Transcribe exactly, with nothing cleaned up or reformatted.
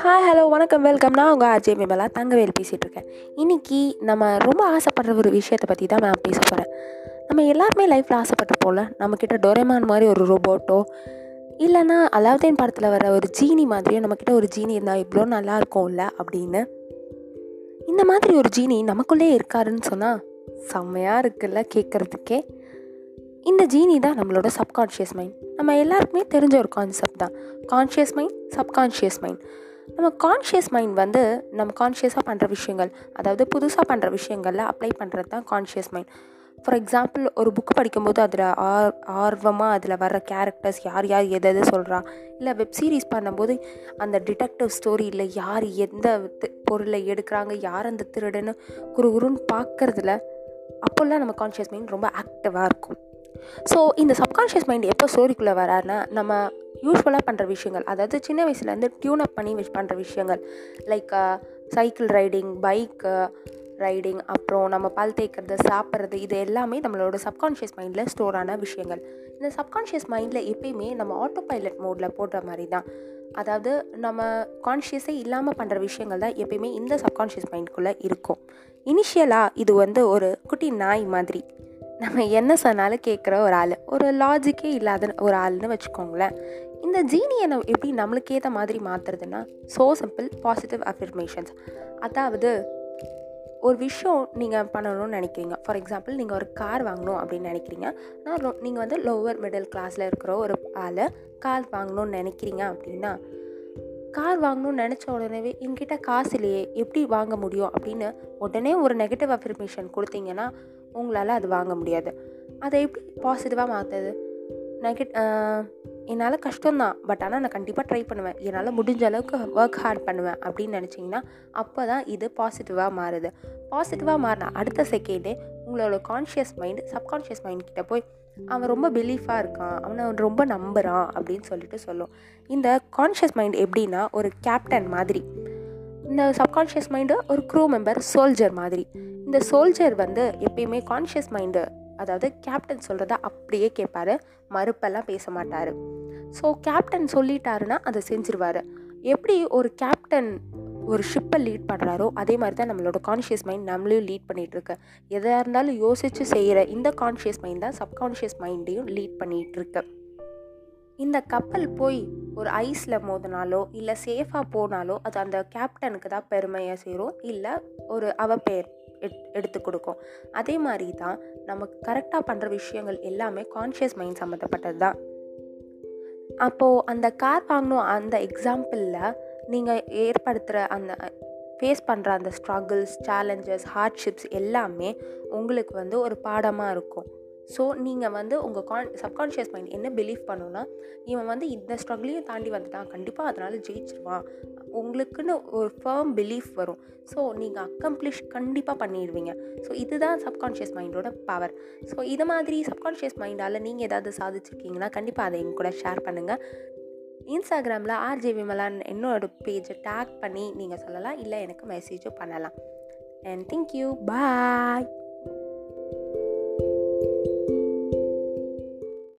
Hi hello வணக்கம் welcome. நான் உங்கள் அஜய் விமலா தங்கவேல் பேசிகிட்ருக்கேன். இன்றைக்கி நம்ம ரொம்ப ஆசைப்படுற ஒரு விஷயத்தை பற்றி தான் நான் பேச போகிறேன். நம்ம எல்லாருமே லைஃப்பில் ஆசைப்பட்டிருப்போம்ல, நம்மக்கிட்ட டோரேமான் மாதிரி ஒரு ரோபோட்டோ இல்லைன்னா அலாவுதீன் படத்தில் வர ஒரு ஜீனி மாதிரியோ நம்மக்கிட்ட ஒரு ஜீனி இருந்தால் இவ்வளோ நல்லா இருக்கும்ல அப்படின்னு. இந்த மாதிரி ஒரு ஜீனி நமக்குள்ளே இருக்காருன்னு சொன்னால் செம்மையாக இருக்குல்ல கேட்குறதுக்கே. இந்த ஜீனி தான் நம்மளோட சப்கான்ஷியஸ் மைண்ட். நம்ம எல்லாருக்குமே தெரிஞ்ச ஒரு கான்செப்ட் தான் கான்ஷியஸ் மைண்ட், சப்கான்ஷியஸ் மைண்ட். நம்ம கான்ஷியஸ் மைண்ட் வந்து நம்ம கான்ஷியஸாக பண்ணுற விஷயங்கள், அதாவது புதுசாக பண்ணுற விஷயங்களில் அப்ளை பண்ணுறது தான் கான்ஷியஸ் மைண்ட். ஃபார் எக்ஸாம்பிள், ஒரு புக்கு படிக்கும்போது அதில் ஆர் ஆர்வமாக அதில் வர்ற கேரக்டர்ஸ் யார் யார் எது எது சொல்கிறா, இல்லை வெப் சீரிஸ் பண்ணும்போது அந்த டிடெக்டிவ் ஸ்டோரியில் யார் எந்த பொருளை எடுக்கிறாங்க, யார் அந்த திருடன்னு குறுகுறுன்னு பார்க்குறதுல அப்போல்லாம் நம்ம கான்ஷியஸ் மைண்ட் ரொம்ப ஆக்டிவாக இருக்கும். ஸோ இந்த சப்கான்ஷியஸ் மைண்ட் எப்போ ஸ்டோரிக்குள்ளே வராருன்னா, நம்ம யூஸ்வலாக பண்ணுற விஷயங்கள், அதாவது சின்ன வயசுலேருந்து டியூனப் பண்ணி விஷ் பண்ணுற விஷயங்கள், like cycle riding, bike riding, அப்புறம் நம்ம பல் தேய்க்கிறது, சாப்பிட்றது, இது எல்லாமே நம்மளோட சப்கான்ஷியஸ் மைண்டில் ஸ்டோரான விஷயங்கள். இந்த சப்கான்ஷியஸ் மைண்டில் எப்பயுமே நம்ம ஆட்டோ பைலட் மோடில் போடுற மாதிரி தான், அதாவது நம்ம கான்ஷியஸே இல்லாமல் பண்ணுற விஷயங்கள் தான் எப்பயுமே இந்த சப்கான்ஷியஸ் மைண்டுக்குள்ளே இருக்கும். இனிஷியலாக இது வந்து ஒரு குட்டி நாய் மாதிரி, நம்ம என்ன சொன்னாலும் கேட்குற ஒரு ஆள், ஒரு லாஜிக்கே இல்லாத ஒரு ஆள்னு வச்சுக்கோங்களேன். இந்த ஜீனியை நம்ம எப்படி நம்மளுக்கு ஏற்ற மாதிரி மாற்றுறதுன்னா, ஸோ சிம்பிள் பாசிட்டிவ் அஃபர்மேஷன்ஸ். அதாவது ஒரு விஷயம் நீங்கள் பண்ணணும்னு நினைக்கிறீங்க. ஃபார் எக்ஸாம்பிள், நீங்கள் ஒரு கார் வாங்கணும் அப்படின்னு நினைக்கிறீங்க. ஆனால் நீங்கள் வந்து லோவர் மிடில் கிளாஸில் இருக்கிற ஒரு ஆள் கார் வாங்கணும்னு நினைக்கிறீங்க அப்படின்னா, கார் வாங்கணும்னு நினச்ச உடனேவே என்கிட்ட காசு இல்லையே எப்படி வாங்க முடியும் அப்படின்னு உடனே ஒரு நெகட்டிவ் அஃபர்மேஷன் கொடுத்தீங்கன்னா உங்களால் அது வாங்க முடியாது. அதை எப்படி பாசிட்டிவாக மாற்றுது? நெகட் என்னால் கஷ்டம்தான், பட் ஆனால் நான் கண்டிப்பாக ட்ரை பண்ணுவேன், என்னால் முடிஞ்ச அளவுக்கு ஒர்க் ஹார்ட் பண்ணுவேன் அப்படின்னு நினச்சிங்கன்னா அப்போ தான் இது பாசிட்டிவாக மாறுது. பாசிட்டிவாக மாறின அடுத்த செகண்டே உங்களோட கான்ஷியஸ் மைண்டு சப்கான்ஷியஸ் மைண்ட் கிட்டே போய் அவன் ரொம்ப பிலீஃபாக இருக்கான், அவனை அவன் ரொம்ப நம்புகிறான் அப்படின்னு சொல்லிட்டு சொல்லும். இந்த கான்ஷியஸ் மைண்ட் எப்படின்னா ஒரு கேப்டன் மாதிரி, இந்த சப்கான்ஷியஸ் மைண்டு ஒரு க்ரூ மெம்பர் சோல்ஜர் மாதிரி. இந்த சோல்ஜர் வந்து எப்பயுமே கான்ஷியஸ் மைண்டு, அதாவது கேப்டன் சொல்கிறத அப்படியே கேட்பார், மறுப்பெல்லாம் பேச மாட்டார். ஸோ கேப்டன் சொல்லிட்டாருன்னா அதை செஞ்சிருவார். எப்படி ஒரு கேப்டன் ஒரு ஷிப்பை லீட் பண்ணுறாரோ அதே மாதிரி தான் நம்மளோட கான்ஷியஸ் மைண்ட் நம்மளையும் லீட் பண்ணிகிட்ருக்கு. எதாக இருந்தாலும் யோசித்து செய்கிற இந்த கான்ஷியஸ் மைண்ட் தான் சப்கான்ஷியஸ் மைண்டையும் லீட் பண்ணிகிட்ருக்கு. இந்த கப்பல் போய் ஒரு ஐஸில் மோதினாலோ இல்லை சேஃபாக போனாலோ அது அந்த கேப்டனுக்கு தான் பெருமையாக சேரும், இல்லை ஒரு அவ பெயர் எடுத்து கொடுக்கும். அதே மாதிரி தான் நம்ம கரெக்டாக பண்ணுற விஷயங்கள் எல்லாமே கான்ஷியஸ் மைண்ட் சம்மந்தப்பட்டது தான். அப்போது அந்த கார் வாங்கணும் அந்த எக்ஸாம்பிளில் நீங்கள் ஏற்படுத்துகிற அந்த ஃபேஸ் பண்ணுற அந்த ஸ்ட்ரகிள்ஸ், சேலஞ்சஸ், ஹார்ட்ஷிப்ஸ் எல்லாமே உங்களுக்கு வந்து ஒரு பாடமாக இருக்கும். ஸோ நீங்கள் வந்து உங்கள் கான் சப்கான்ஷியஸ் மைண்ட் என்ன பிலீவ் பண்ணுன்னா, இவன் வந்து இந்த ஸ்ட்ரகிளையும் தாண்டி வந்துட்டான், கண்டிப்பாக அதனால் ஜெயிச்சிருவான், உங்களுக்குன்னு ஒரு ஃபர்ம் பிலீஃப் வரும். ஸோ நீங்கள் அக்கம்ப்ளிஷ் கண்டிப்பாக பண்ணிடுவீங்க. ஸோ இதுதான் சப்கான்ஷியஸ் மைண்டோட பவர். ஸோ இது மாதிரி சப்கான்ஷியஸ் மைண்டால் நீங்கள் ஏதாவது சாதிச்சிருக்கீங்கன்னா கண்டிப்பாக அதை எங்கள் கூட ஷேர் பண்ணுங்கள். இன்ஸ்டாகிராமில் ஆர்ஜே விமலான் என்னோட பேஜை டேக் பண்ணி நீங்கள் சொல்லலாம், இல்லை எனக்கு மெசேஜும் பண்ணலாம். And thank you, bye.